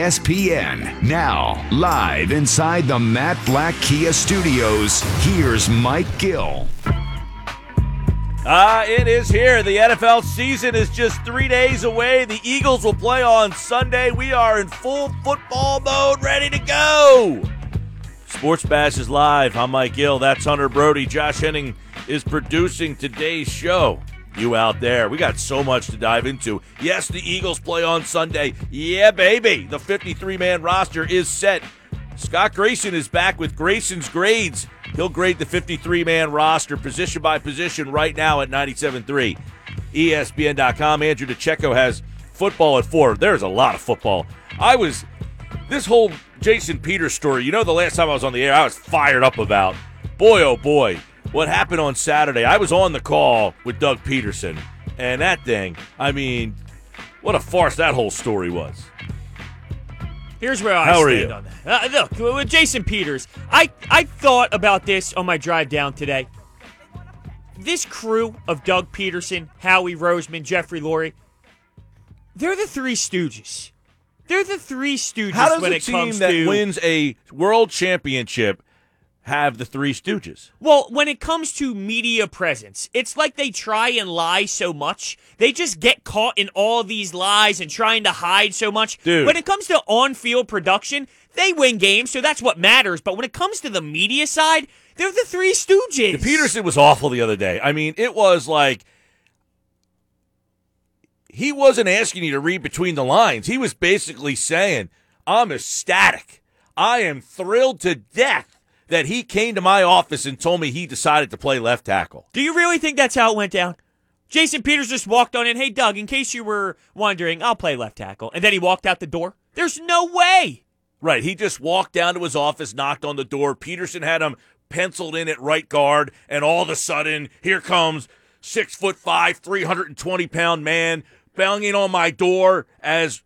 ESPN. Now, live inside the Matt Black Kia Studios, here's Mike Gill. It is here. The NFL season is just 3 days away. The Eagles will play on Sunday. We are in full football mode, ready to go. Sports Bash is live. I'm Mike Gill. That's Hunter Brody. Josh Henning is producing today's show. You out there, we got so much to dive into. Yes, the Eagles play on Sunday. Yeah, baby. The 53-man roster is set. Scott Grayson is back with Grayson's Grades. He'll grade the 53-man roster position by position right now at 97.3. ESPN.com. Andrew DeCecco has football at 4. There's a lot of football. This whole Jason Peters story, you know, the last time I was on the air, I was fired up about. Boy, oh, boy. What happened on Saturday, I was on the call with Doug Peterson, and that thing, I mean, what a farce that whole story was. Here's where I stand on that. Look, with Jason Peters, I thought about this on my drive down today. This crew of Doug Peterson, Howie Roseman, Jeffrey Lurie, they're the Three Stooges. They're the Three Stooges when it comes to... How does a team that wins a world championship have the Three Stooges? Well, when it comes to media presence, it's like they try and lie so much. They just get caught in all these lies and trying to hide so much. Dude. When it comes to on-field production, they win games, so that's what matters. But when it comes to the media side, they're the Three Stooges. The Peterson was awful the other day. I mean, it was like he wasn't asking you to read between the lines. He was basically saying, I'm ecstatic. I am thrilled to death that he came to my office and told me he decided to play left tackle. Do you really think that's how it went down? Jason Peters just walked on in, hey, Doug, in case you were wondering, I'll play left tackle. And then he walked out the door? There's no way. Right, he just walked down to his office, knocked on the door. Peterson had him penciled in at right guard, and all of a sudden, here comes 6'5", 320-pound man banging on my door as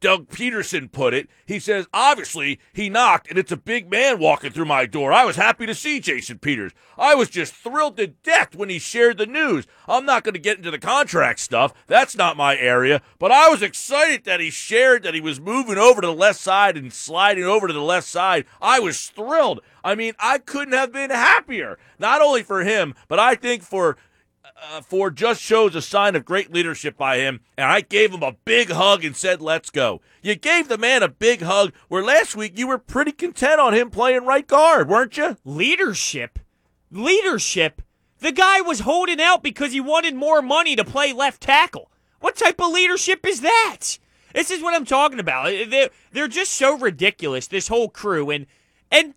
Doug Peterson put it. He says, obviously, he knocked, and it's a big man walking through my door. I was happy to see Jason Peters. I was just thrilled to death when he shared the news. I'm not going to get into the contract stuff. That's not my area. But I was excited that he shared that he was moving over to the left side and sliding over to the left side. I was thrilled. I mean, I couldn't have been happier, not only for him, but I think for just shows a sign of great leadership by him, and I gave him a big hug and said, let's go. You gave the man a big hug, where last week you were pretty content on him playing right guard, weren't you? Leadership? The guy was holding out because he wanted more money to play left tackle. What type of leadership is that? This is what I'm talking about. They're just so ridiculous, this whole crew, And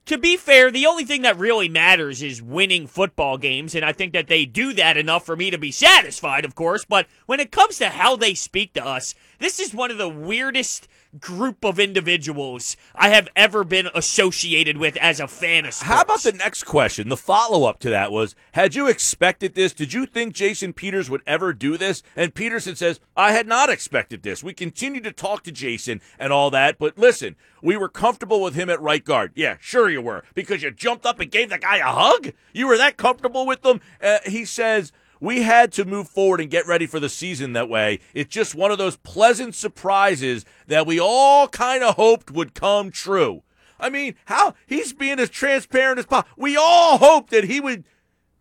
to be fair, the only thing that really matters is winning football games, and I think that they do that enough for me to be satisfied, of course, but when it comes to how they speak to us, this is one of the weirdest group of individuals I have ever been associated with as a fan of sports. How about the next question? The follow-up to that was, had you expected this? Did you think Jason Peters would ever do this? And Peterson says, I had not expected this. We continued to talk to Jason and all that, but listen, we were comfortable with him at right guard. Yeah, sure you were, because you jumped up and gave the guy a hug? You were that comfortable with him? He says, we had to move forward and get ready for the season that way. It's just one of those pleasant surprises that we all kind of hoped would come true. I mean, how he's being as transparent as possible. We all hoped that he would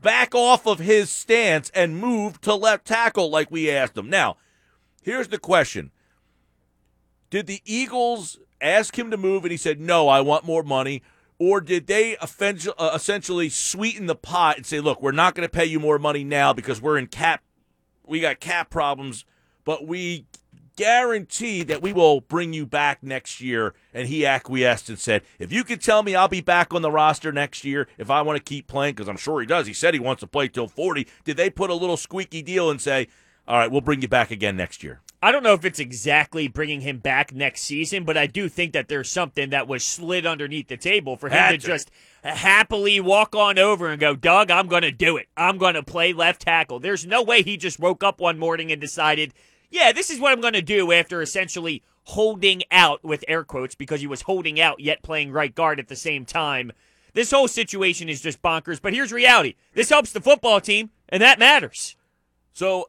back off of his stance and move to left tackle like we asked him. Now, here's the question. Did the Eagles ask him to move and he said, no, I want more money? Or did they essentially sweeten the pot and say, look, we're not going to pay you more money now because we got cap problems, but we guarantee that we will bring you back next year? And he acquiesced and said, if you could tell me I'll be back on the roster next year if I want to keep playing, because I'm sure he does. He said he wants to play till 40. Did they put a little squeaky deal and say, all right, we'll bring you back again next year? I don't know if it's exactly bringing him back next season, but I do think that there's something that was slid underneath the table for him to just happily walk on over and go, Doug, I'm going to do it. I'm going to play left tackle. There's no way he just woke up one morning and decided, yeah, this is what I'm going to do after essentially holding out, with air quotes, because he was holding out yet playing right guard at the same time. This whole situation is just bonkers, but here's reality. This helps the football team, and that matters. So,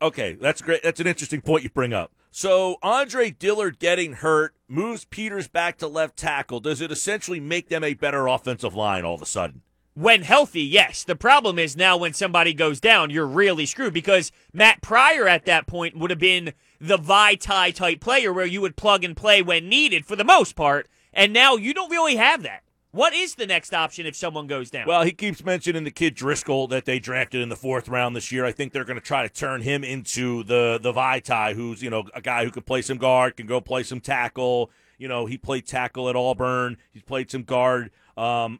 okay, that's great. That's an interesting point you bring up. So Andre Dillard getting hurt moves Peters back to left tackle. Does it essentially make them a better offensive line all of a sudden? When healthy, yes. The problem is now when somebody goes down, you're really screwed because Matt Pryor at that point would have been the Vitae type player where you would plug and play when needed for the most part, and now you don't really have that. What is the next option if someone goes down? Well, he keeps mentioning the kid Driscoll that they drafted in the fourth round this year. I think they're going to try to turn him into the Vitae, who's, you know, a guy who can play some guard, can go play some tackle. You know, he played tackle at Auburn. He's played some guard.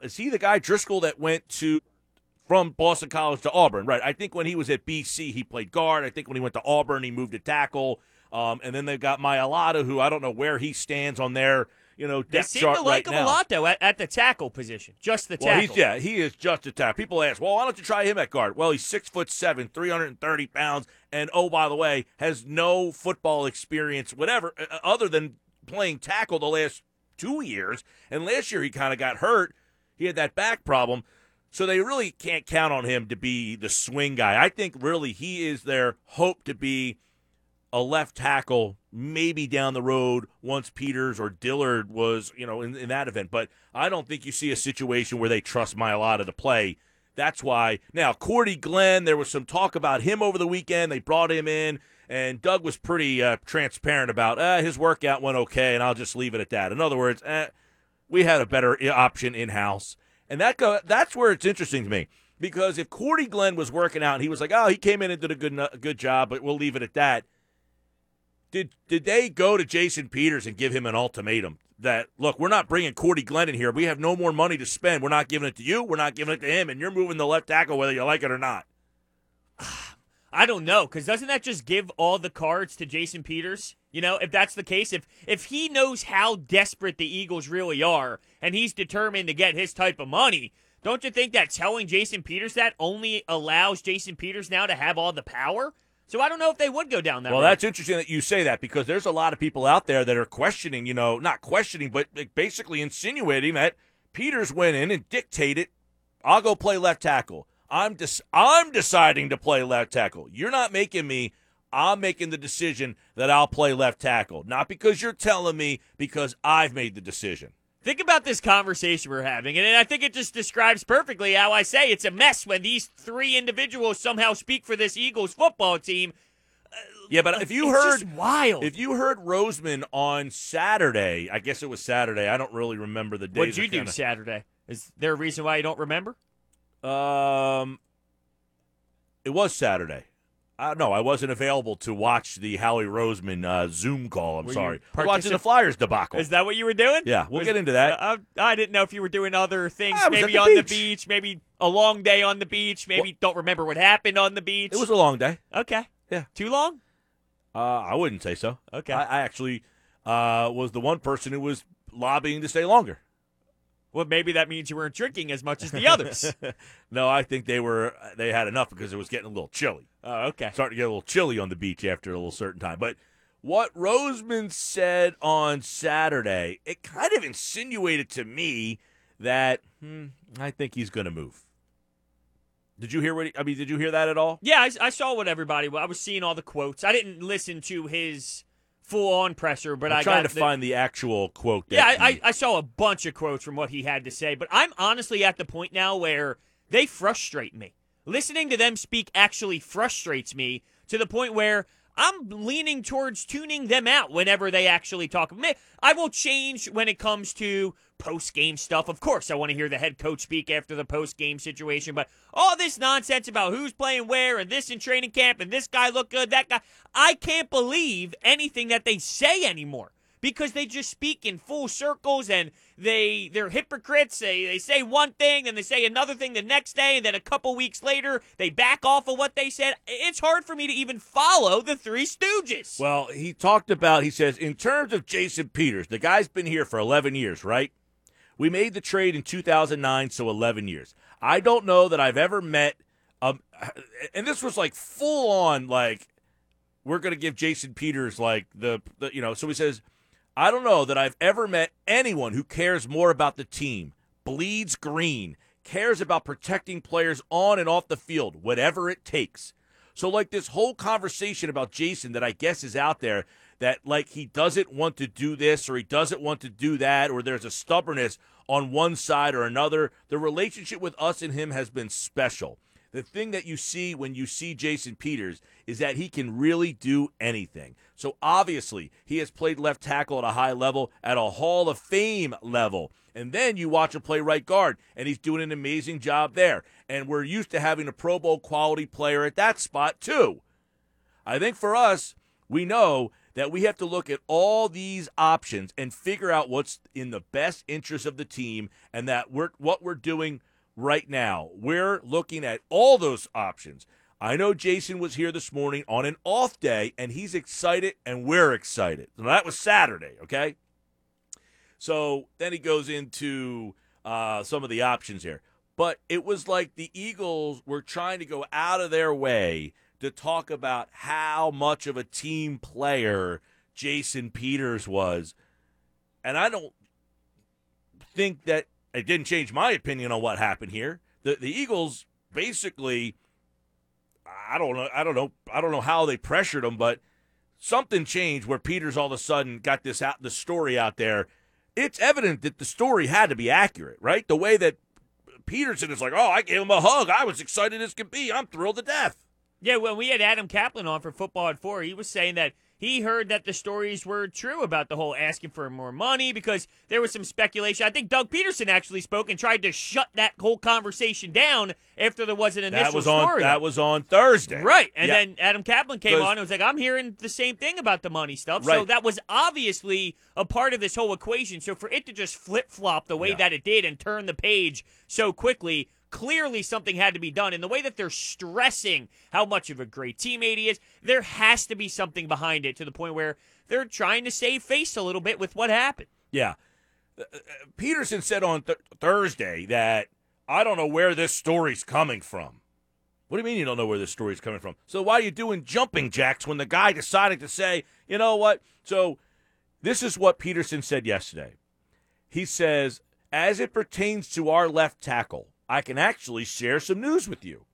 Is he the guy Driscoll that went from Boston College to Auburn? Right. I think when he was at BC, he played guard. I think when he went to Auburn, he moved to tackle. And then they've got Mailata, who I don't know where he stands on their depth chart right now. They seem to like him a lot, though, at the tackle position. Just the tackle. Well, he is just a tackle. People ask, well, why don't you try him at guard? Well, he's 6'7", 330 pounds, and, oh, by the way, has no football experience, whatever, other than playing tackle the last 2 years. And last year he kind of got hurt. He had that back problem. So they really can't count on him to be the swing guy. I think really he is their hope to be a left tackle maybe down the road once Peters or Dillard was, in that event. But I don't think you see a situation where they trust Mailata to play. That's why. Now, Cordy Glenn, there was some talk about him over the weekend. They brought him in, and Doug was pretty transparent about his workout went okay, and I'll just leave it at that. In other words, we had a better option in-house. And that's where it's interesting to me because if Cordy Glenn was working out and he was like, oh, he came in and did a good job, but we'll leave it at that, Did they go to Jason Peters and give him an ultimatum that, look, we're not bringing Cordy Glenn in here. We have no more money to spend. We're not giving it to you. We're not giving it to him. And you're moving the left tackle whether you like it or not. I don't know, because doesn't that just give all the cards to Jason Peters? If that's the case, if he knows how desperate the Eagles really are and he's determined to get his type of money, don't you think that telling Jason Peters that only allows Jason Peters now to have all the power? So I don't know if they would go down that road. Well, that's interesting that you say that because there's a lot of people out there that are questioning, not questioning, but basically insinuating that Peters went in and dictated, I'll go play left tackle. I'm deciding to play left tackle. You're not making me. I'm making the decision that I'll play left tackle. Not because you're telling me, because I've made the decision. Think about this conversation we're having, and I think it just describes perfectly how I say it's a mess when these three individuals somehow speak for this Eagles football team. Yeah, but if you heard Roseman on Saturday, I guess it was Saturday. I don't really remember the day. What did you do Saturday? Is there a reason why you don't remember? It was Saturday. No, I wasn't available to watch the Howie Roseman Zoom call. I'm sorry. Watching the Flyers debacle. Is that what you were doing? Yeah, we'll get into that. I didn't know if you were doing other things. Maybe on the beach. Maybe a long day on the beach. Maybe don't remember what happened on the beach. It was a long day. Okay. Yeah. Too long? I wouldn't say so. Okay. I actually was the one person who was lobbying to stay longer. Well, maybe that means you weren't drinking as much as the others. No, I think they had enough because it was getting a little chilly. Oh, okay. Starting to get a little chilly on the beach after a little certain time. But what Roseman said on Saturday, it kind of insinuated to me that I think he's going to move. Did you hear did you hear that at all? Yeah, I saw what I was seeing all the quotes. I didn't listen to his full-on presser, but I'm trying to find the actual quote. Yeah, I saw a bunch of quotes from what he had to say, but I'm honestly at the point now where they frustrate me. Listening to them speak actually frustrates me to the point where I'm leaning towards tuning them out whenever they actually talk. I will change when it comes to post-game stuff. Of course, I want to hear the head coach speak after the post-game situation, but all this nonsense about who's playing where and this in training camp and this guy looked good, that guy, I can't believe anything that they say anymore because they just speak in full circles and they're hypocrites. They say one thing, then they say another thing the next day, and then a couple weeks later they back off of what they said. It's hard for me to even follow the Three Stooges. Well, he says, in terms of Jason Peters, the guy's been here for 11 years, right? We made the trade in 2009, so 11 years. I don't know that I've ever met, and this was like full on, like, we're going to give Jason Peters, like, so he says, I don't know that I've ever met anyone who cares more about the team, bleeds green, cares about protecting players on and off the field, whatever it takes. So, like, this whole conversation about Jason that I guess is out there that, like, he doesn't want to do this or he doesn't want to do that, or there's a stubbornness on one side or another. The relationship with us and him has been special. The thing that you see when you see Jason Peters is that he can really do anything. So obviously he has played left tackle at a high level, at a Hall of Fame level. And then you watch him play right guard, and he's doing an amazing job there. And we're used to having a Pro Bowl quality player at that spot too. I think for us, we know that we have to look at all these options and figure out what's in the best interest of the team, and that what we're doing right now, we're looking at all those options. I know Jason was here this morning on an off day, and he's excited, and we're excited. So that was Saturday, okay? So then he goes into some of the options here. But it was like the Eagles were trying to go out of their way to talk about how much of a team player Jason Peters was. And I don't think that it didn't change my opinion on what happened here. The Eagles basically, I don't know how they pressured him, but something changed where Peters all of a sudden got this out, the story out there. It's evident that the story had to be accurate, right? The way that Peterson is like, oh, I gave him a hug. I was excited as could be. I'm thrilled to death. Yeah, when we had Adam Kaplan on for Football at 4, he was saying that he heard that the stories were true about the whole asking for more money because there was some speculation. I think Doug Peterson actually spoke and tried to shut that whole conversation down after there was an initial story. That was on Thursday. Right, and then Adam Kaplan came on and was like, I'm hearing the same thing about the money stuff. Right. So that was obviously a part of this whole equation. So for it to just flip-flop the way that it did and turn the page so quickly, clearly something had to be done. And the way that they're stressing how much of a great teammate he is, there has to be something behind it to the point where they're trying to save face a little bit with what happened. Yeah. Peterson said on Thursday that, I don't know where this story's coming from. What do you mean you don't know where this story's coming from? So why are you doing jumping jacks when the guy decided to say, you know what? So this is what Peterson said yesterday. He says, as it pertains to our left tackle, I can actually share some news with you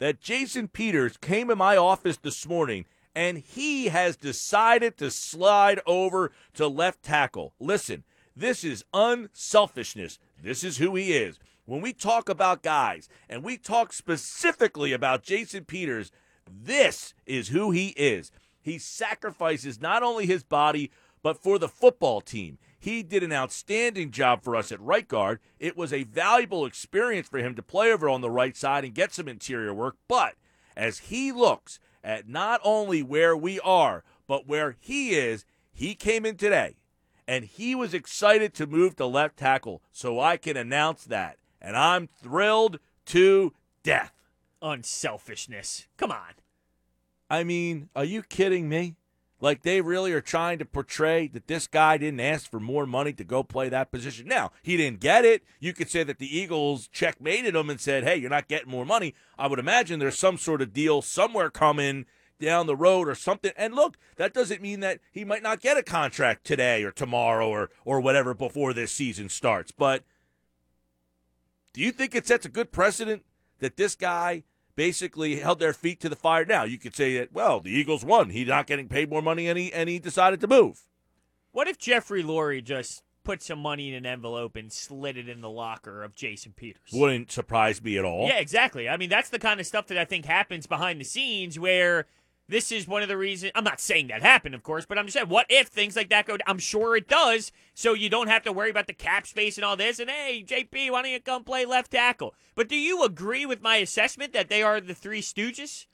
that Jason Peters came in my office this morning and he has decided to slide over to left tackle. Listen, this is unselfishness. This is who he is. When we talk about guys and we talk specifically about Jason Peters, this is who he is. He sacrifices not only his body, but for the football team. He did an outstanding job for us at right guard. It was a valuable experience for him to play over on the right side and get some interior work. But as he looks at not only where we are, but where he is, he came in today, and he was excited to move to left tackle, so I can announce that. And I'm thrilled to death. Unselfishness. Come on. I mean, are you kidding me? Like, they really are trying to portray that this guy didn't ask for more money to go play that position. Now, he didn't get it. You could say that the Eagles checkmated him and said, hey, you're not getting more money. I would imagine there's some sort of deal somewhere coming down the road or something. And look, that doesn't mean that he might not get a contract today or tomorrow or whatever before this season starts. But do you think it sets a good precedent that this guy basically held their feet to the fire? Now, you could say that, well, the Eagles won. He's not getting paid more money, and he decided to move. What if Jeffrey Lurie just put some money in an envelope and slid it in the locker of Jason Peters? Wouldn't surprise me at all. Yeah, exactly. I mean, that's the kind of stuff that I think happens behind the scenes where this is one of the reasons. I'm not saying that happened, of course, but I'm just saying, what if things like that go down? I'm sure it does, so you don't have to worry about the cap space and all this. And, hey, JP, why don't you come play left tackle? But do you agree with my assessment that they are the Three Stooges?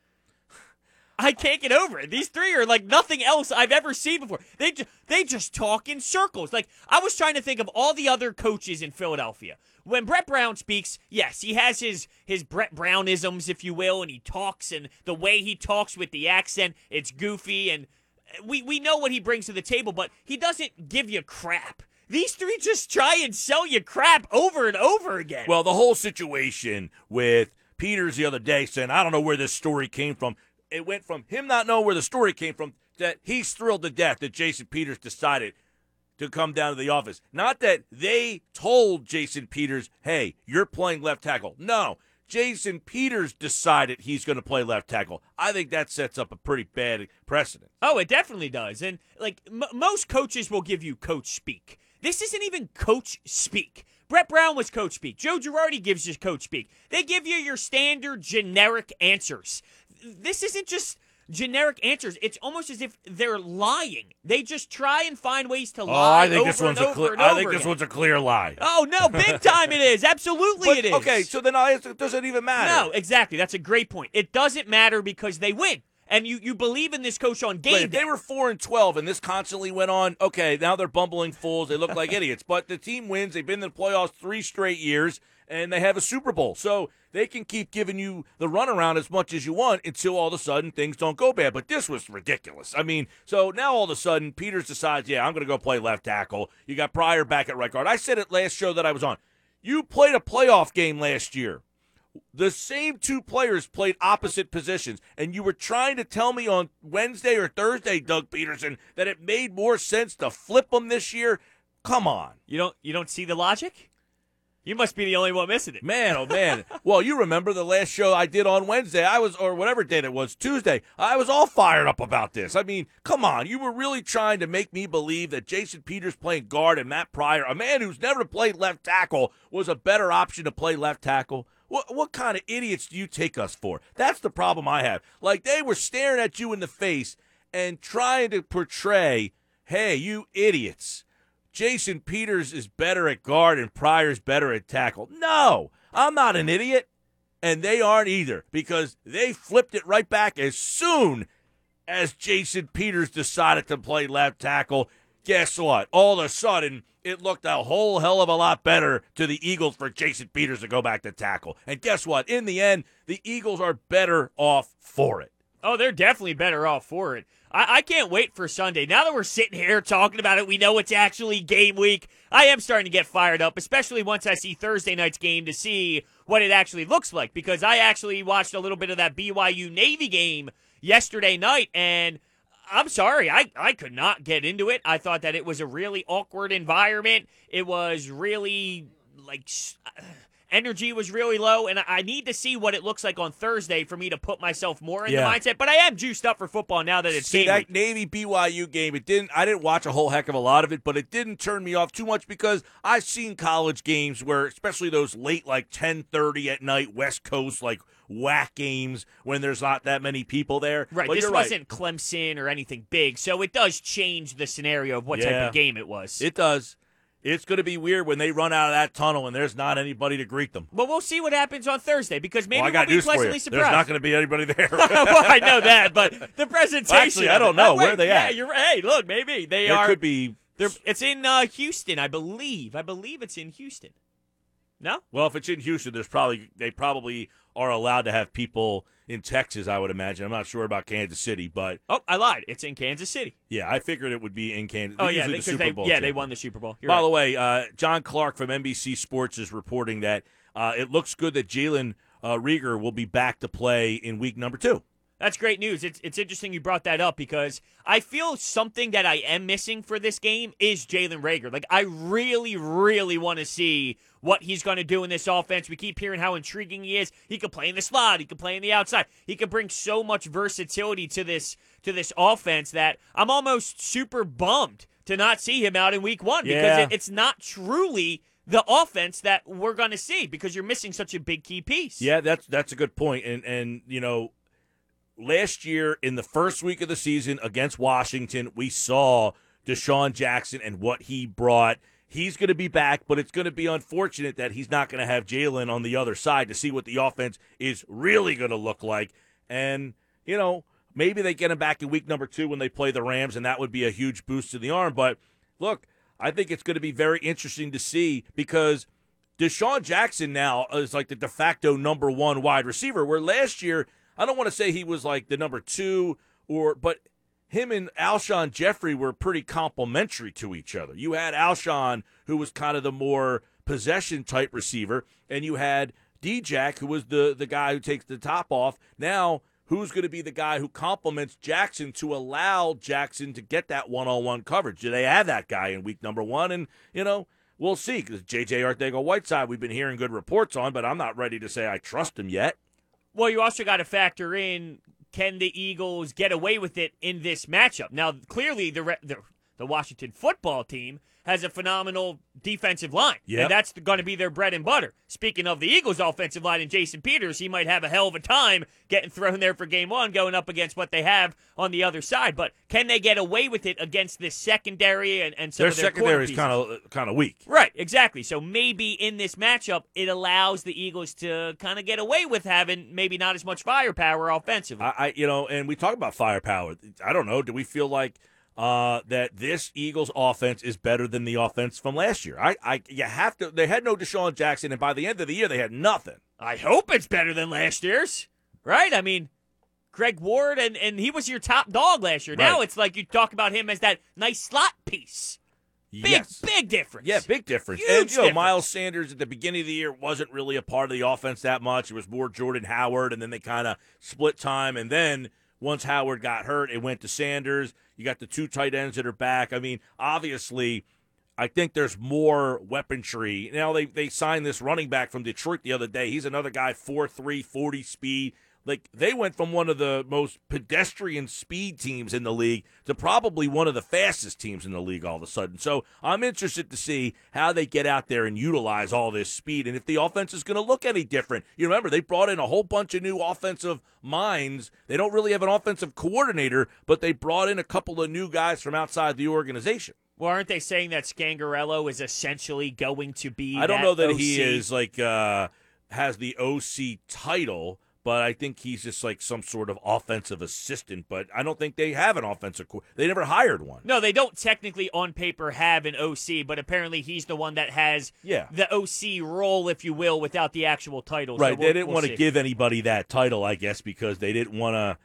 I can't get over it. These three are like nothing else I've ever seen before. They just talk in circles. Like, I was trying to think of all the other coaches in Philadelphia. When Brett Brown speaks, yes, he has his Brett Brownisms, if you will, and he talks, and the way he talks with the accent, it's goofy, and we know what he brings to the table, but he doesn't give you crap. These three just try and sell you crap over and over again. Well, the whole situation with Peters the other day saying, I don't know where this story came from, it went from him not knowing where the story came from that he's thrilled to death that Jason Peters decided to come down to the office. Not that they told Jason Peters, hey, you're playing left tackle. No, Jason Peters decided he's going to play left tackle. I think that sets up a pretty bad precedent. Oh, it definitely does. And, like, most coaches will give you coach speak. This isn't even coach speak. Brett Brown was coach speak. Joe Girardi gives you coach speak. They give you your standard generic answers. This isn't just generic answers. It's almost as if they're lying. They just try and find ways to lie I think this one's a clear lie. Oh, no, big time it is. Absolutely it is. Okay, so then it doesn't even matter. No, exactly. That's a great point. It doesn't matter because they win. And you believe in this coach on game day. They were 4-12, and this constantly went on. Okay, now they're bumbling fools. They look like idiots. But the team wins. They've been in the playoffs 3 straight years, and they have a Super Bowl. So they can keep giving you the runaround as much as you want until all of a sudden things don't go bad. But this was ridiculous. I mean, so now all of a sudden Peters decides, yeah, I'm going to go play left tackle. You got Pryor back at right guard. I said it last show that I was on. You played a playoff game last year. The same 2 players played opposite positions, and you were trying to tell me on Wednesday or Thursday, Doug Peterson, that it made more sense to flip them this year? Come on. You don't see the logic? You must be the only one missing it. Man, oh, man. Well, you remember the last show I did on Wednesday, or whatever day it was, Tuesday. I was all fired up about this. I mean, come on. You were really trying to make me believe that Jason Peters playing guard and Matt Pryor, a man who's never played left tackle, was a better option to play left tackle. What kind of idiots do you take us for? That's the problem I have. Like, they were staring at you in the face and trying to portray, hey, you idiots, Jason Peters is better at guard and Pryor's better at tackle. No, I'm not an idiot, and they aren't either, because they flipped it right back as soon as Jason Peters decided to play left tackle. Guess what? All of a sudden, it looked a whole hell of a lot better to the Eagles for Jason Peters to go back to tackle. And guess what? In the end, the Eagles are better off for it. Oh, they're definitely better off for it. I can't wait for Sunday. Now that we're sitting here talking about it, we know it's actually game week. I am starting to get fired up, especially once I see Thursday night's game to see what it actually looks like. Because I actually watched a little bit of that BYU-Navy game yesterday night, and I'm sorry, I could not get into it. I thought that it was a really awkward environment. It was really, energy was really low, and I need to see what it looks like on Thursday for me to put myself more in the mindset. But I am juiced up for football now that it's game week. Navy-BYU game, I didn't watch a whole heck of a lot of it, but it didn't turn me off too much because I've seen college games where, especially those late, 10:30 at night, West Coast, whack games when there's not that many people there. Right, but this wasn't Clemson or anything big, so it does change the scenario of what type of game it was. It does. It's going to be weird when they run out of that tunnel and there's not anybody to greet them. Well, we'll see what happens on Thursday because maybe we'll be pleasantly surprised. There's not going to be anybody there. Well, I know that, but the presentation. Actually, I don't know. Where are they at? Hey, look, maybe they are. Could be. It's in Houston, I believe. I believe it's in Houston. No? Well, if it's in Houston, they probably are allowed to have people in Texas, I would imagine. I'm not sure about Kansas City, but oh, I lied. It's in Kansas City. Yeah, I figured it would be in Kansas. Oh yeah, because they won the Super Bowl. By the way, John Clark from NBC Sports is reporting that it looks good that Jalen Reagor will be back to play in week number 2. That's great news. It's interesting you brought that up because I feel something that I am missing for this game is Jalen Reagor. I really, really want to see what he's going to do in this offense. We keep hearing how intriguing he is. He could play in the slot. He could play in the outside. He could bring so much versatility to this offense that I'm almost super bummed to not see him out in week 1 because it's not truly the offense that we're going to see because you're missing such a big key piece. Yeah, that's a good point. And you know, last year, in the first week of the season against Washington, we saw Deshaun Jackson and what he brought. He's going to be back, but it's going to be unfortunate that he's not going to have Jalen on the other side to see what the offense is really going to look like. And, you know, maybe they get him back in week number 2 when they play the Rams, and that would be a huge boost to the arm. But, look, I think it's going to be very interesting to see because Deshaun Jackson now is the de facto number 1 wide receiver, where last year – I don't want to say he was the number 2, but him and Alshon Jeffrey were pretty complementary to each other. You had Alshon, who was kind of the more possession-type receiver, and you had D-Jack, who was the guy who takes the top off. Now, who's going to be the guy who complements Jackson to allow Jackson to get that one-on-one coverage? Do they have that guy in week number 1? And, you know, We'll see. Because J.J. Arcega-Whiteside, we've been hearing good reports on, but I'm not ready to say I trust him yet. Well, you also got to factor in, can the Eagles get away with it in this matchup? Now, clearly, the Washington football team has a phenomenal defensive line. Yep. And that's going to be their bread and butter. Speaking of the Eagles' offensive line and Jason Peters, he might have a hell of a time getting thrown there for game one, going up against what they have on the other side. But can they get away with it against this secondary and some of their corner pieces? Their secondary is kind of weak. Right, exactly. So maybe in this matchup, it allows the Eagles to kind of get away with having maybe not as much firepower offensively. And we talk about firepower. I don't know. Do we feel like that this Eagles offense is better than the offense from last year? You have to. They had no Deshaun Jackson, and by the end of the year, they had nothing. I hope it's better than last year's, right? I mean, Greg Ward, and he was your top dog last year. Right. Now it's like you talk about him as that nice slot piece. Yes. Big difference. Yeah, big difference. Huge and, difference. Miles Sanders at the beginning of the year wasn't really a part of the offense that much. It was more Jordan Howard, and then they kind of split time, and then once Howard got hurt, it went to Sanders. You got the two tight ends that are back. I mean, obviously, I think there's more weaponry. Now, they signed this running back from Detroit the other day. He's another guy, 4'3", 40 speed. Like, they went from one of the most pedestrian speed teams in the league to probably one of the fastest teams in the league all of a sudden. So I'm interested to see how they get out there and utilize all this speed and if the offense is going to look any different. You remember, they brought in a whole bunch of new offensive minds. They don't really have an offensive coordinator, but they brought in a couple of new guys from outside the organization. Well, aren't they saying that Scangarello is essentially going to be I don't know that OC? He is, like, has the OC title, but I think he's just like some sort of offensive assistant. But I don't think they have an offensive coordinator. They never hired one. No, they don't technically on paper have an OC, but apparently he's the one that has the OC role, if you will, without the actual title. Right, so they didn't want to give anybody that title, I guess, because they didn't want to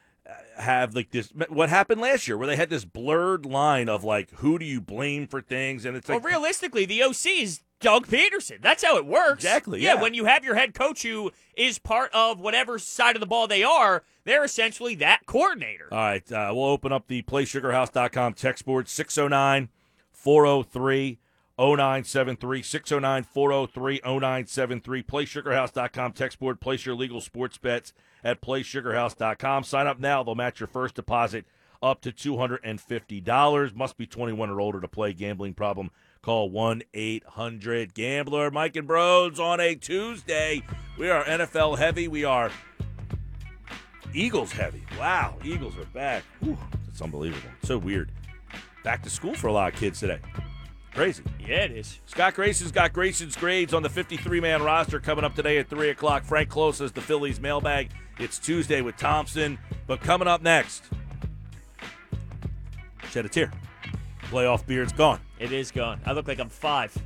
have like this. What happened last year where they had this blurred line of like, who do you blame for things? And it's like, well, realistically, the OC is Doug Peterson. That's how it works. Exactly. Yeah, when you have your head coach who is part of whatever side of the ball they are, they're essentially that coordinator. All right, we'll open up the PlaySugarHouse.com text board, 609-403-0973, 609-403-0973, PlaySugarHouse.com text board. Place your legal sports bets at PlaySugarHouse.com. Sign up now. They'll match your first deposit up to $250. Must be 21 or older to play. Gambling problem, call 1-800-GAMBLER. Mike and Brodes on a Tuesday. We are NFL heavy. We are Eagles heavy. Wow, Eagles are back. Whew, that's unbelievable. So weird. Back to school for a lot of kids today. Crazy. Yeah, it is. Scott Grayson's got Grayson's grades on the 53-man roster coming up today at 3 o'clock. Frank Close has the Phillies mailbag. It's Tuesday with Thompson. But coming up next, shed a tear. Playoff beard's gone. It is gone. I look like I'm 5.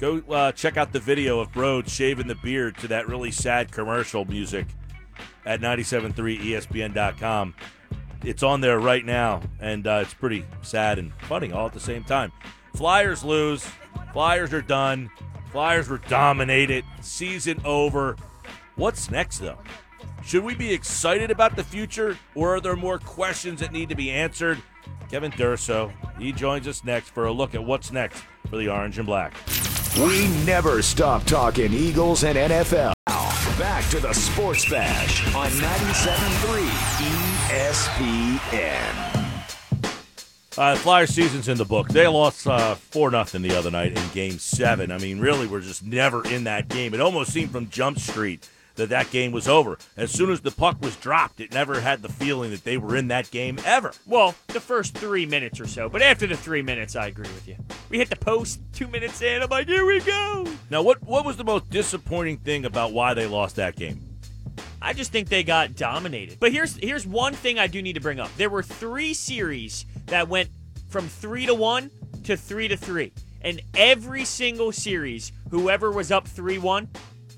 Go check out the video of Brodes shaving the beard to that really sad commercial music at 97.3 ESPN.com. It's on there right now, and it's pretty sad and funny all at the same time. Flyers lose. Flyers are done. Flyers were dominated. Season over. What's next, though? Should we be excited about the future, or are there more questions that need to be answered? Kevin Durso, he joins us next for a look at what's next for the Orange and Black. We never stop talking Eagles and NFL. Back to the Sports Bash on 97.3 ESPN. Flyer season's in the book. They lost 4-0 the other night in Game 7. I mean, really, we're just never in that game. It almost seemed from Jump Street that game was over. As soon as the puck was dropped, it never had the feeling that they were in that game ever. Well, the first 3 minutes or so, but after the 3 minutes, I agree with you. We hit the post 2 minutes in, I'm like, here we go. Now, what was the most disappointing thing about why they lost that game? I just think they got dominated. But here's one thing I do need to bring up. There were 3 series that went from 3-1 to 3-3. And every single series, whoever was up 3-1,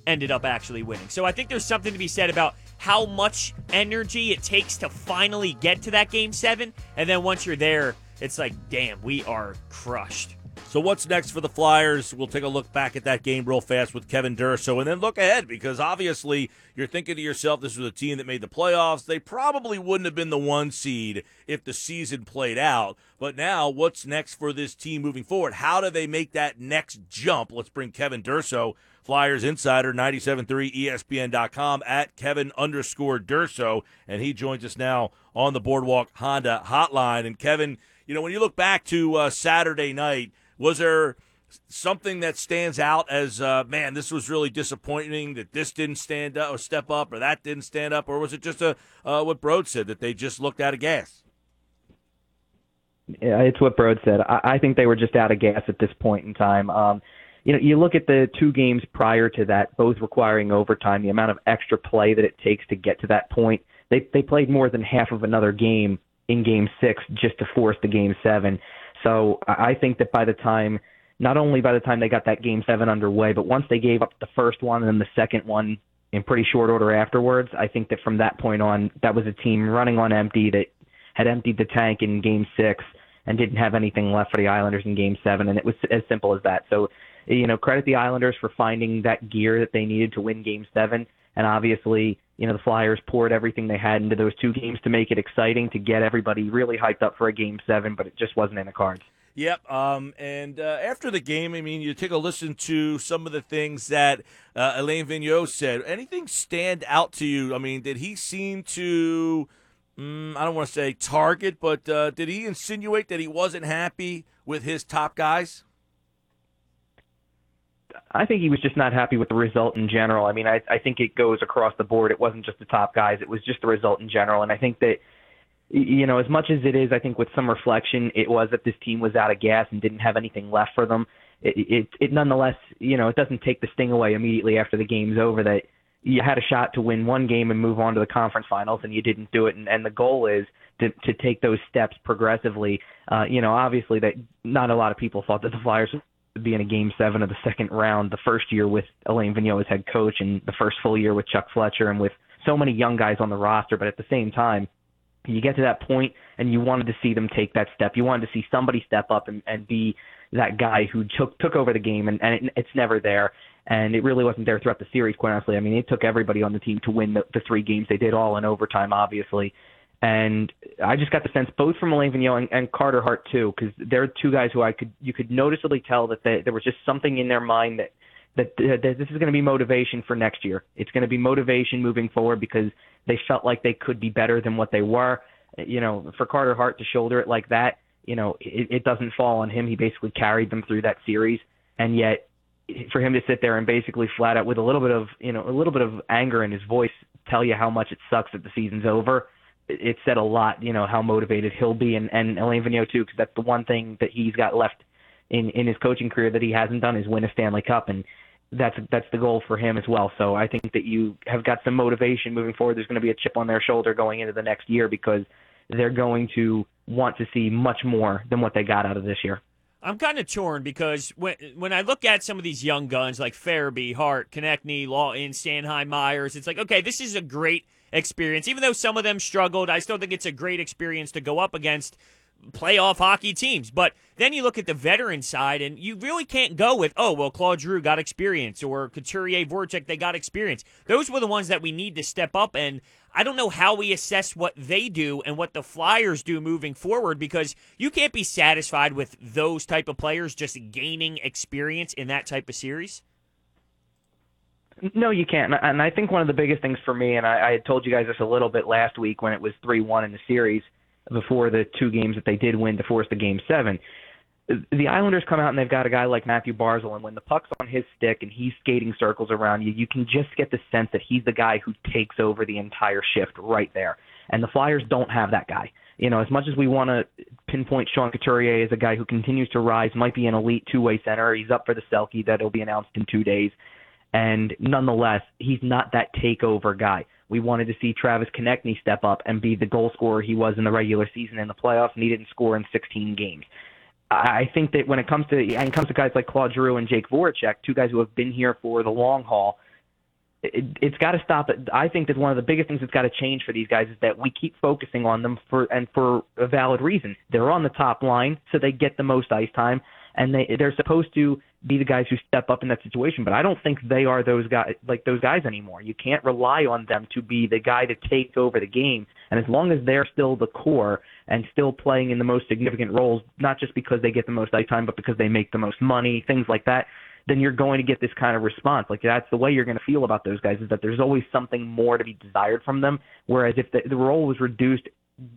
ended up actually winning. So I think there's something to be said about how much energy it takes to finally get to that Game 7. And then once you're there, it's like, damn, we are crushed. So what's next for the Flyers? We'll take a look back at that game real fast with Kevin Durso, and then look ahead, because obviously you're thinking to yourself, this was a team that made the playoffs. They probably wouldn't have been the one seed if the season played out. But now what's next for this team moving forward? How do they make that next jump? Let's bring Kevin Durso, Flyers Insider, 97.3 ESPN.com, at Kevin_Durso. And he joins us now on the Boardwalk Honda Hotline. And Kevin, you know, when you look back to Saturday night, was there something that stands out as, man, this was really disappointing, that this didn't stand up or step up, or that didn't stand up? Or was it just what Brodes said, that they just looked out of gas? Yeah, it's what Brodes said. I think they were just out of gas at this point in time. You know, you look at the two games prior to that, both requiring overtime, the amount of extra play that it takes to get to that point. They played more than half of another game in Game 6 just to force the Game 7. So I think that by the time, not only by the time they got that Game 7 underway, but once they gave up the first one and then the second one in pretty short order afterwards, I think that from that point on, that was a team running on empty that had emptied the tank in Game 6 and didn't have anything left for the Islanders in Game 7, and it was as simple as that. So, you know, credit the Islanders for finding that gear that they needed to win Game 7, and obviously, you know, the Flyers poured everything they had into those two games to make it exciting, to get everybody really hyped up for a Game 7, but it just wasn't in the cards. Yep, and after the game, I mean, you take a listen to some of the things that Alain Vigneault said. Anything stand out to you? I mean, did he seem to, I don't want to say target, but did he insinuate that he wasn't happy with his top guys? I think he was just not happy with the result in general. I mean, I think it goes across the board. It wasn't just the top guys. It was just the result in general. And I think that, you know, as much as it is, I think with some reflection, it was that this team was out of gas and didn't have anything left for them. It nonetheless, you know, it doesn't take the sting away immediately after the game's over that you had a shot to win one game and move on to the conference finals, and you didn't do it. And the goal is to take those steps progressively. You know, obviously that not a lot of people thought that the Flyers be in a Game 7 of the second round, the first year with Alain Vigneault as head coach and the first full year with Chuck Fletcher and with so many young guys on the roster. But at the same time, you get to that point and you wanted to see them take that step. You wanted to see somebody step up and be that guy who took over the game, and it's never there. And it really wasn't there throughout the series, quite honestly. I mean, it took everybody on the team to win the three games. They did all in overtime, obviously. And I just got the sense both from Alain Vigneault and Carter Hart too, because they're two guys who you could noticeably tell that there was just something in their mind that this is going to be motivation for next year. It's going to be motivation moving forward because they felt like they could be better than what they were. You know, for Carter Hart to shoulder it like that, you know, it doesn't fall on him. He basically carried them through that series, and yet for him to sit there and basically flat out with a little bit of anger in his voice tell you how much it sucks that the season's over. It said a lot, you know, how motivated he'll be, and Alain Vigneault too, because that's the one thing that he's got left in his coaching career that he hasn't done is win a Stanley Cup, and that's the goal for him as well. So I think that you have got some motivation moving forward. There's going to be a chip on their shoulder going into the next year because they're going to want to see much more than what they got out of this year. I'm kind of torn because when I look at some of these young guns like Farabee, Hart, Konechny, Lawton, Sanheim, Myers, it's like, okay, this is a great experience. Even though some of them struggled, I still think it's a great experience to go up against playoff hockey teams. But then you look at the veteran side, and you really can't go with, oh, well, Claude Giroux got experience, or Couturier, Voracek, they got experience. Those were the ones that we need to step up, and I don't know how we assess what they do and what the Flyers do moving forward, because you can't be satisfied with those type of players just gaining experience in that type of series. No, you can't. And I think one of the biggest things for me, and I had told you guys this a little bit last week when it was 3-1 in the series before the two games that they did win to force the Game 7, the Islanders come out and they've got a guy like Matthew Barzal, and when the puck's on his stick and he's skating circles around you, you can just get the sense that he's the guy who takes over the entire shift right there. And the Flyers don't have that guy. You know, as much as we want to pinpoint Sean Couturier as a guy who continues to rise, might be an elite two-way center, he's up for the Selke, that'll be announced in 2 days. And nonetheless, he's not that takeover guy. We wanted to see Travis Konechny step up and be the goal scorer he was in the regular season in the playoffs, and he didn't score in 16 games. I think that when it comes to guys like Claude Giroux and Jake Voracek, two guys who have been here for the long haul, it's got to stop. I think that one of the biggest things that's got to change for these guys is that we keep focusing on them for a valid reason. They're on the top line, so they get the most ice time. and they're supposed to be the guys who step up in that situation. But I don't think they are those guys anymore. You can't rely on them to be the guy to take over the game. And as long as they're still the core and still playing in the most significant roles, not just because they get the most ice time, but because they make the most money, things like that, then you're going to get this kind of response. Like, that's the way you're going to feel about those guys, is that there's always something more to be desired from them. Whereas if the role was reduced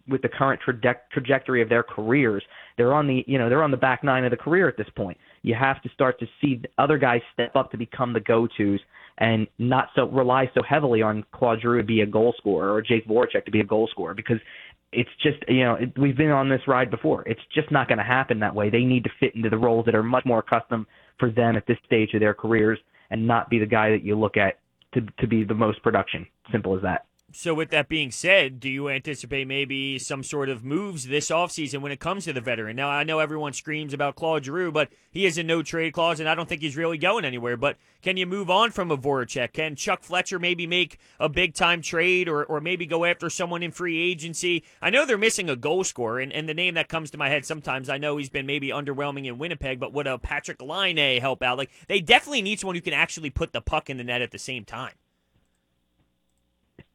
with the current trajectory of their careers, they're on the back nine of the career at this point. You have to start to see other guys step up to become the go-tos and not so rely so heavily on Claude Giroux to be a goal scorer or Jake Voracek to be a goal scorer, because it's just, we've been on this ride before. It's just not going to happen that way. They need to fit into the roles that are much more custom for them at this stage of their careers, and not be the guy that you look at to be the most production. Simple as that. So with that being said, do you anticipate maybe some sort of moves this offseason when it comes to the veteran? Now, I know everyone screams about Claude Giroux, but he has a no-trade clause, and I don't think he's really going anywhere. But can you move on from a Voracek? Can Chuck Fletcher maybe make a big-time trade or maybe go after someone in free agency? I know they're missing a goal scorer, and the name that comes to my head sometimes, I know he's been maybe underwhelming in Winnipeg, but would a Patrick Laine help out? Like, they definitely need someone who can actually put the puck in the net at the same time.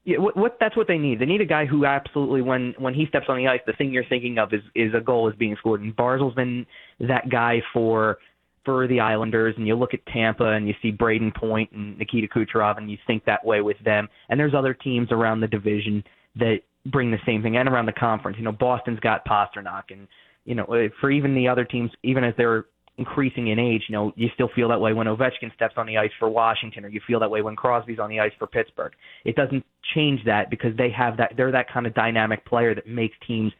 Yeah, that's what they need. They need a guy who absolutely, when he steps on the ice, the thing you're thinking of is a goal is being scored. And Barzal's been that guy for the Islanders, and you look at Tampa and you see Braden Point and Nikita Kucherov, and you think that way with them. And there's other teams around the division that bring the same thing, and around the conference. Boston's got Pasternak, and for even the other teams, even as they're increasing in age, you still feel that way when Ovechkin steps on the ice for Washington, or you feel that way when Crosby's on the ice for Pittsburgh. It doesn't change that, because they're that kind of dynamic player that makes teams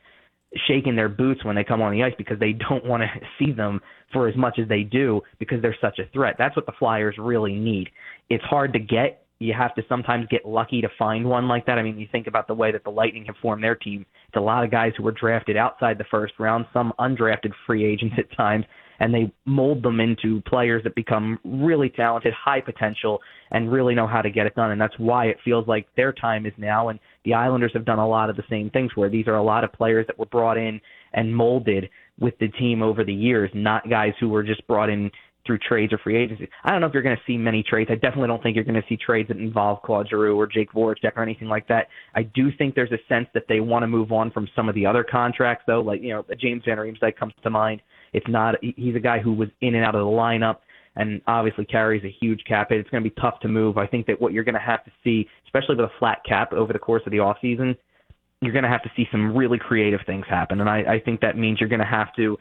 shake in their boots when they come on the ice, because they don't want to see them for as much as they do, because they're such a threat. That's what the Flyers really need. It's hard to get. You have to sometimes get lucky to find one like that. I mean, you think about the way that the Lightning have formed their team. It's a lot of guys who were drafted outside the first round, some undrafted free agents at times, and they mold them into players that become really talented, high potential, and really know how to get it done. And that's why it feels like their time is now. And the Islanders have done a lot of the same things, where these are a lot of players that were brought in and molded with the team over the years, not guys who were just brought in through trades or free agency. I don't know if you're going to see many trades. I definitely don't think you're going to see trades that involve Claude Giroux or Jake Voracek or anything like that. I do think there's a sense that they want to move on from some of the other contracts, though. Like, James Van Riemsdijk comes to mind. It's not. He's a guy who was in and out of the lineup, and obviously carries a huge cap hit. It's going to be tough to move. I think that what you're going to have to see, especially with a flat cap over the course of the offseason, you're going to have to see some really creative things happen. And I think that means you're going to have to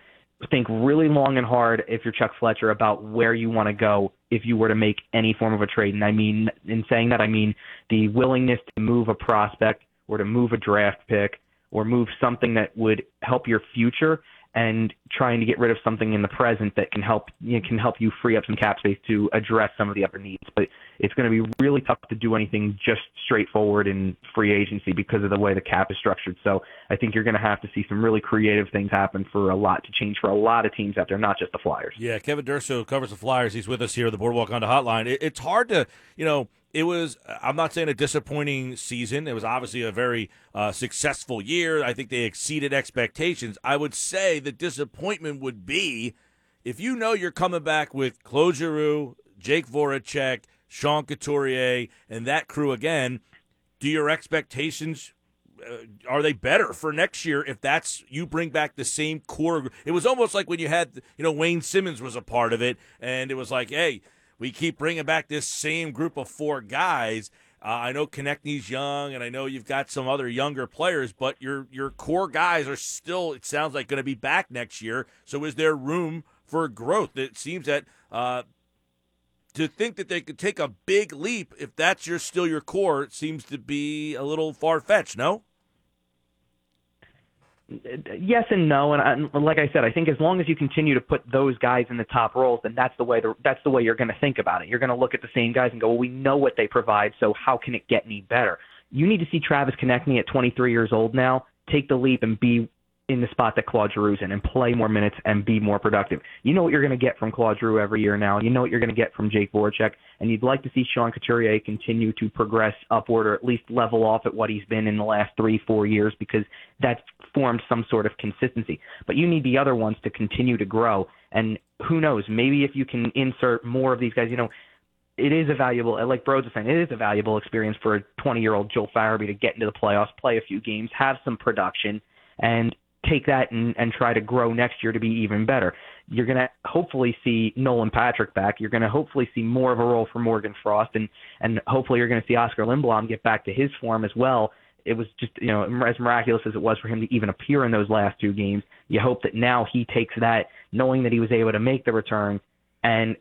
think really long and hard, if you're Chuck Fletcher, about where you want to go if you were to make any form of a trade. And I mean, in saying that, I mean the willingness to move a prospect or to move a draft pick or move something that would help your future, and trying to get rid of something in the present that can help you free up some cap space to address some of the upper needs. But it's going to be really tough to do anything just straightforward in free agency because of the way the cap is structured. So I think you're going to have to see some really creative things happen for a lot to change for a lot of teams out there, not just the Flyers. Yeah, Kevin Durso covers the Flyers. He's with us here at the Boardwalk on the Hotline. It's hard to, it was, I'm not saying a disappointing season. It was obviously a very successful year. I think they exceeded expectations. I would say the disappointment would be if you're coming back with Claude Giroux, Jake Voracek, Sean Couturier, and that crew again, do your expectations, are they better for next year if that's, you bring back the same core? It was almost like when you had, Wayne Simmons was a part of it, and it was like, hey, we keep bringing back this same group of four guys. I know Konechny's young, and I know you've got some other younger players, but your core guys are still, it sounds like, going to be back next year. So is there room for growth? It seems that to think that they could take a big leap, if that's still your core, it seems to be a little far-fetched, no? Yes and no, and like I said, I think as long as you continue to put those guys in the top roles, then that's the way you're going to think about it. You're going to look at the same guys and go, well, we know what they provide, so how can it get any better? You need to see Travis Konechny at 23 years old now take the leap and be in the spot that Claude Giroux's in and play more minutes and be more productive. You know what you're going to get from Claude Giroux every year now. You know what you're going to get from Jake Voracek, and you'd like to see Sean Couturier continue to progress upward, or at least level off at what he's been in the last 3-4 years, because that's formed some sort of consistency. But you need the other ones to continue to grow. And who knows, maybe if you can insert more of these guys, you know, it is a valuable, like Brodes was saying, it is a valuable experience for a 20-year-old Joel Farabee to get into the playoffs, play a few games, have some production, and take that and try to grow next year to be even better. You're going to hopefully see Nolan Patrick back. You're going to hopefully see more of a role for Morgan Frost, and hopefully you're going to see Oscar Lindblom get back to his form as well. It was just, you know, as miraculous as it was for him to even appear in those last two games, you hope that now he takes that, knowing that he was able to make the return, and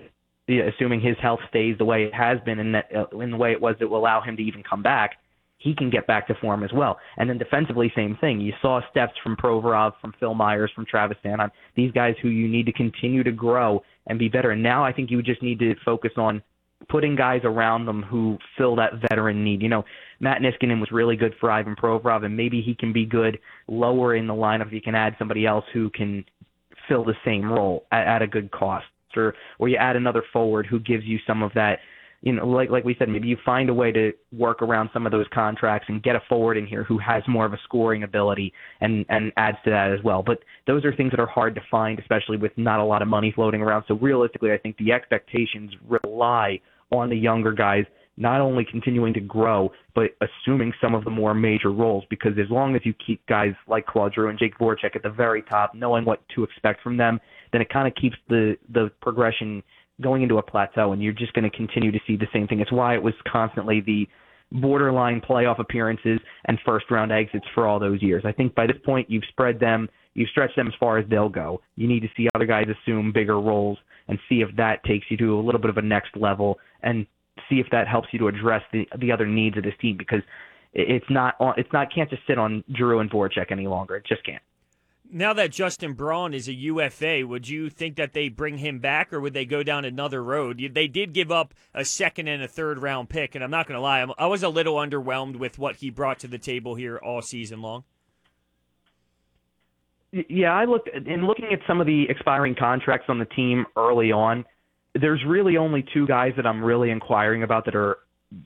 assuming his health stays the way it has been and that in the way it was that will allow him to even come back, he can get back to form as well. And then defensively, same thing. You saw steps from Provorov, from Phil Myers, from Travis Sanheim, these guys who you need to continue to grow and be better. And now I think you just need to focus on putting guys around them who fill that veteran need. You know, Matt Niskanen was really good for Ivan Provorov, and maybe he can be good lower in the lineup if you can add somebody else who can fill the same role at a good cost. Or you add another forward who gives you some of that, you know, like we said, maybe you find a way to work around some of those contracts and get a forward in here who has more of a scoring ability and adds to that as well. But those are things that are hard to find, especially with not a lot of money floating around. So realistically, I think the expectations rely on the younger guys not only continuing to grow, but assuming some of the more major roles, because as long as you keep guys like Claude Giroux and Jake Voracek at the very top, knowing what to expect from them, then it kind of keeps the progression going into a plateau, and you're just going to continue to see the same thing. It's why it was constantly the borderline playoff appearances and first-round exits for all those years. I think by this point you've spread them, you've stretched them as far as they'll go. You need to see other guys assume bigger roles and see if that takes you to a little bit of a next level and see if that helps you to address the other needs of this team, because it can't just sit on Giroux and Voracek any longer. It just can't. Now that Justin Braun is a UFA, would you think that they bring him back, or would they go down another road? They did give up a second and a third round pick, and I'm not going to lie, I was a little underwhelmed with what he brought to the table here all season long. Yeah, looking at some of the expiring contracts on the team early on, there's really only two guys that I'm really inquiring about that are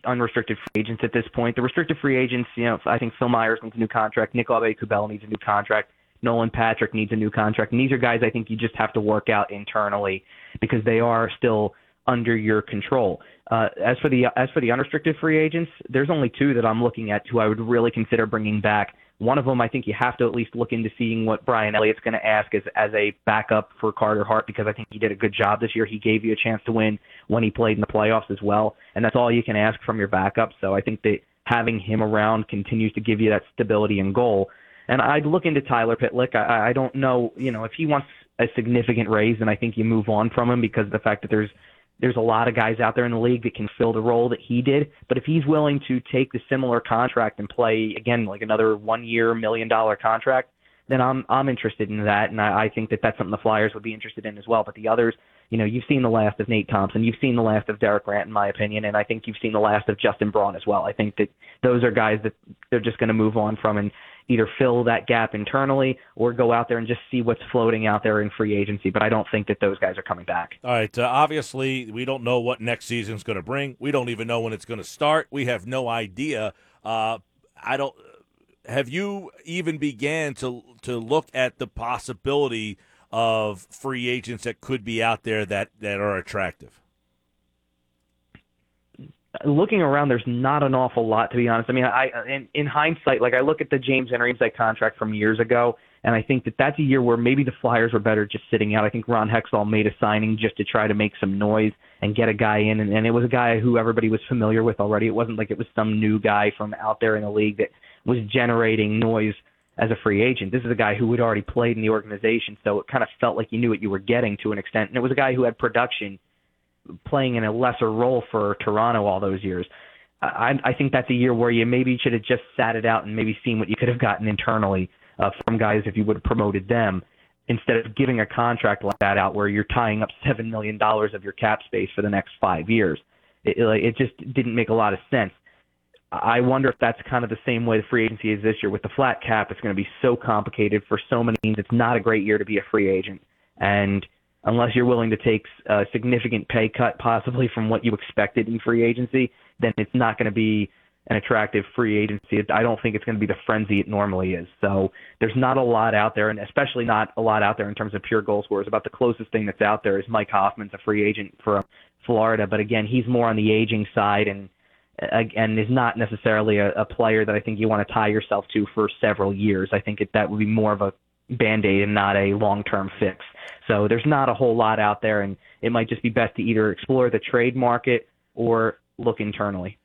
unrestricted free agents at this point. The restricted free agents, you know, I think Phil Myers needs a new contract, Nick-Aave Kubel needs a new contract, Nolan Patrick needs a new contract. And these are guys I think you just have to work out internally because they are still under your control. As for the unrestricted free agents, there's only two that I'm looking at who I would really consider bringing back. One of them, I think you have to at least look into seeing what Brian Elliott's going to ask as a backup for Carter Hart, because I think he did a good job this year. He gave you a chance to win when he played in the playoffs as well, and that's all you can ask from your backup. So I think that having him around continues to give you that stability and goal. And I'd look into Tyler Pitlick. I don't know, you know, if he wants a significant raise, then I think you move on from him, because of the fact that there's a lot of guys out there in the league that can fill the role that he did. But if he's willing to take the similar contract and play, again, like another one-year $1 million contract, then I'm interested in that, and I think that that's something the Flyers would be interested in as well. But the others, you know, you've seen the last of Nate Thompson, you've seen the last of Derek Grant, in my opinion, and I think you've seen the last of Justin Braun as well. I think that those are guys that they're just going to move on from and either fill that gap internally or go out there and just see what's floating out there in free agency. But I don't think that those guys are coming back. All right, obviously, we don't know what next season's going to bring. We don't even know when it's going to start. We have no idea. Have you even began to look at the possibility of free agents that could be out there that are attractive? Looking around, there's not an awful lot, to be honest. I mean, in hindsight, like I look at the James Van Riemsdijk contract from years ago, and I think that that's a year where maybe the Flyers were better just sitting out. I think Ron Hextall made a signing just to try to make some noise and get a guy in, and it was a guy who everybody was familiar with already. It wasn't like it was some new guy from out there in the league that was generating noise as a free agent. This is a guy who had already played in the organization, so it kind of felt like you knew what you were getting to an extent, and it was a guy who had production playing in a lesser role for Toronto all those years. I think that's a year where you maybe should have just sat it out and maybe seen what you could have gotten internally from guys if you would have promoted them, instead of giving a contract like that out where you're tying up $7 million of your cap space for the next 5 years. It just didn't make a lot of sense. I wonder if that's kind of the same way the free agency is this year. With the flat cap, it's going to be so complicated for so many teams. It's not a great year to be a free agent. And unless you're willing to take a significant pay cut, possibly from what you expected in free agency, then it's not going to be an attractive free agency. I don't think it's going to be the frenzy it normally is. So there's not a lot out there, and especially not a lot out there in terms of pure goal scorers. About the closest thing that's out there is Mike Hoffman's a free agent for Florida, but again, he's more on the aging side and is not necessarily a player that I think you want to tie yourself to for several years. I think that would be more of a Band-Aid and not a long-term fix. So there's not a whole lot out there, and it might just be best to either explore the trade market or look internally.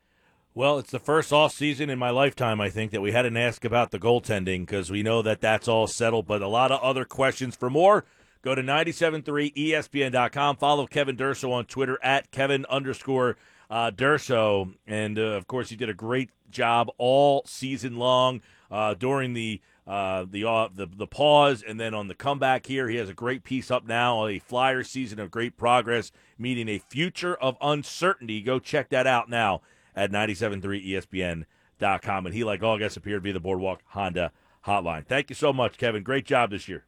Well, it's the first off-season in my lifetime, I think, that we hadn't asked about the goaltending because we know that that's all settled, but a lot of other questions. For more, go to 97.3ESPN.com. Follow Kevin Durso on Twitter at Kevin_Durso. And, of course, he did a great job all season long during the pause, and then on the comeback here, he has a great piece up now, a Flyer season of great progress, meeting a future of uncertainty. Go check that out now at 97.3ESPN.com. And he, like all guests, appeared via the Boardwalk Honda hotline. Thank you so much, Kevin. Great job this year.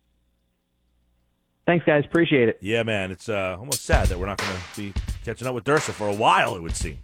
Thanks, guys. Appreciate it. Yeah, man. It's almost sad that we're not going to be catching up with Durso for a while, it would seem.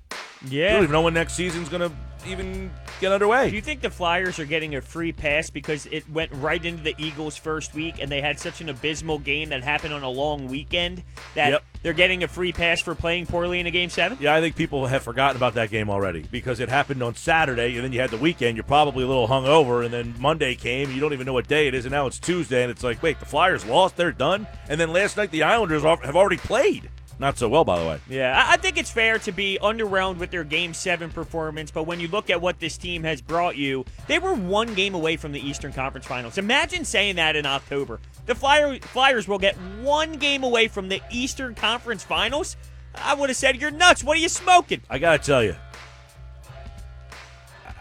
Yeah. I don't even know when next season's going to even get underway. Do you think the Flyers are getting a free pass because it went right into the Eagles first week and they had such an abysmal game that happened on a long weekend that they're getting a free pass for playing poorly in a Game 7? Yeah, I think people have forgotten about that game already because it happened on Saturday and then you had the weekend. You're probably a little hungover and then Monday came. You don't even know what day it is and now it's Tuesday and it's like, wait, the Flyers lost, they're done? And then last night the Islanders have already played. Not so well, by the way. Yeah, I think it's fair to be underwhelmed with their Game 7 performance, but when you look at what this team has brought you, they were one game away from the Eastern Conference Finals. Imagine saying that in October. The Flyers will get one game away from the Eastern Conference Finals? I would have said, you're nuts. What are you smoking? I got to tell you,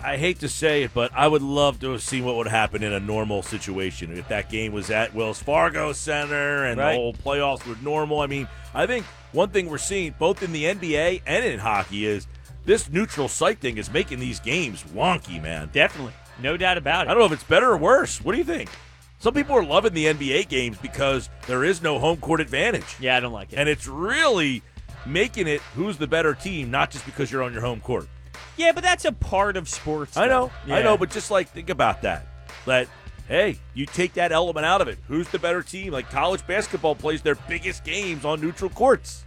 I hate to say it, but I would love to have seen what would happen in a normal situation. If that game was at Wells Fargo Center and the whole playoffs were normal, I mean, I think one thing we're seeing both in the NBA and in hockey is this neutral site thing is making these games wonky, man. Definitely. No doubt about it. I don't know if it's better or worse. What do you think? Some people are loving the NBA games because there is no home court advantage. Yeah, I don't like it. And it's really making it who's the better team, not just because you're on your home court. Yeah, but that's a part of sports. I know. Yeah. I know, but just, like, think about that. That, hey, you take that element out of it. Who's the better team? Like, college basketball plays their biggest games on neutral courts.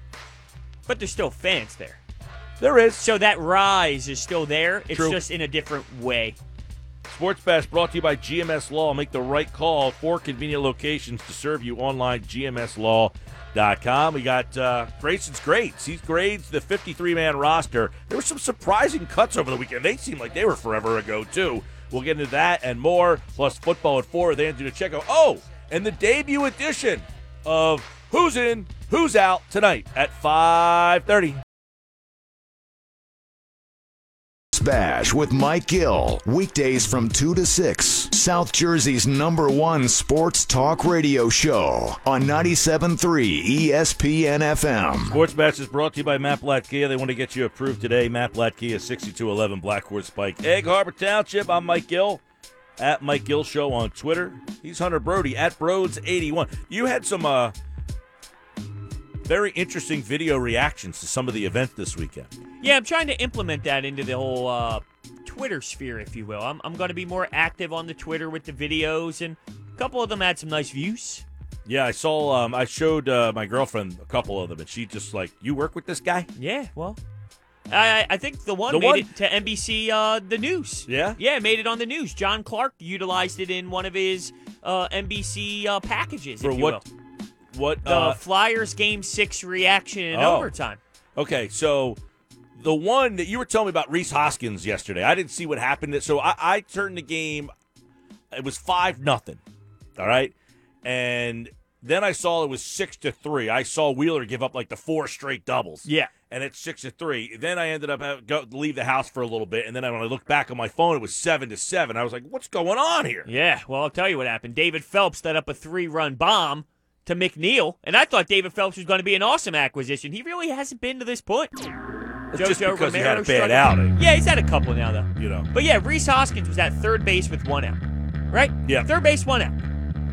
But there's still fans there. There is. So that rise is still there. It's just in a different way. Sports Bash brought to you by GMS Law. Make the right call for convenient locations to serve you online, gmslaw.com. We got Grayson's Grades. He grades the 53-man roster. There were some surprising cuts over the weekend. They seemed like they were forever ago, too. We'll get into that and more, plus football at 4 with Andrew Pacheco. Oh, and the debut edition of Who's In, Who's Out tonight at 5:30. Bash with Mike Gill, weekdays from 2 to 6, South Jersey's #1 sports talk radio show on 97.3 ESPN FM. Sports Bash is brought to you by Matt Black Kia. They want to get you approved today. Matt Black Kia, 6211 Blackhorse Pike, Egg Harbor Township. I'm Mike Gill, at Mike Gill Show on Twitter. He's Hunter Brody, at Brodes81. You had some very interesting video reactions to some of the events this weekend. Yeah, I'm trying to implement that into the whole Twitter sphere, if you will. I'm going to be more active on the Twitter with the videos, and a couple of them had some nice views. Yeah, I saw, I showed my girlfriend a couple of them, and she just like, you work with this guy? Yeah, well, I think the one made it to NBC, the news. Yeah? Yeah, made it on the news. John Clark utilized it in one of his NBC packages, if you will. What the Flyers Game 6 reaction in overtime. Okay, so the one that you were telling me about Rhys Hoskins yesterday, I didn't see what happened. So I turned the game. It was 5-0, all right? And then I saw it was 6-3. I saw Wheeler give up like the 4 straight doubles. Yeah. And it's 6-3. Then I ended up leave the house for a little bit, and then when I looked back on my phone, it was 7-7. I was like, what's going on here? Yeah, well, I'll tell you what happened. David Phelps set up a 3-run bomb to McNeil, and I thought David Phelps was going to be an awesome acquisition. He really hasn't been to this point. Just because Romero he had a bad outing. Yeah, he's had a couple now, though. You know. But yeah, Rhys Hoskins was at third base with 1 out, right? Yeah. Third base, 1 out.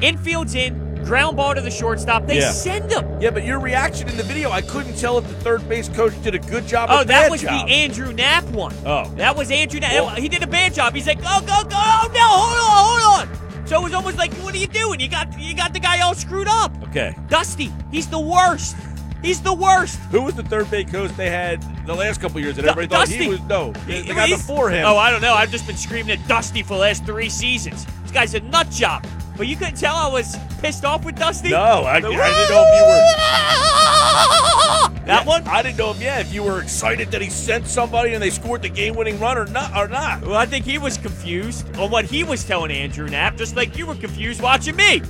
Infield's in. Ground ball to the shortstop. They send him. Yeah, but your reaction in the video, I couldn't tell if the third base coach did a good job or a bad job. Oh, that was the Andrew Knapp one. Oh. That was Andrew Knapp. Well, he did a bad job. He's like, go, go, go. Oh, no, hold on. So it was almost like, what are you doing? You got the guy all screwed up. Okay. Dusty, he's the worst. He's the worst. Who was the third base coach they had the last couple of years that everybody thought Dusty. He was? No, the guy before him. Oh, I don't know. I've just been screaming at Dusty for the last 3 seasons. This guy's a nut job. But you couldn't tell I was pissed off with Dusty? No, I didn't know if you were. That one? I didn't know if you were excited that he sent somebody and they scored the game-winning run or not. Well, I think he was confused on what he was telling Andrew Knapp, just like you were confused watching me.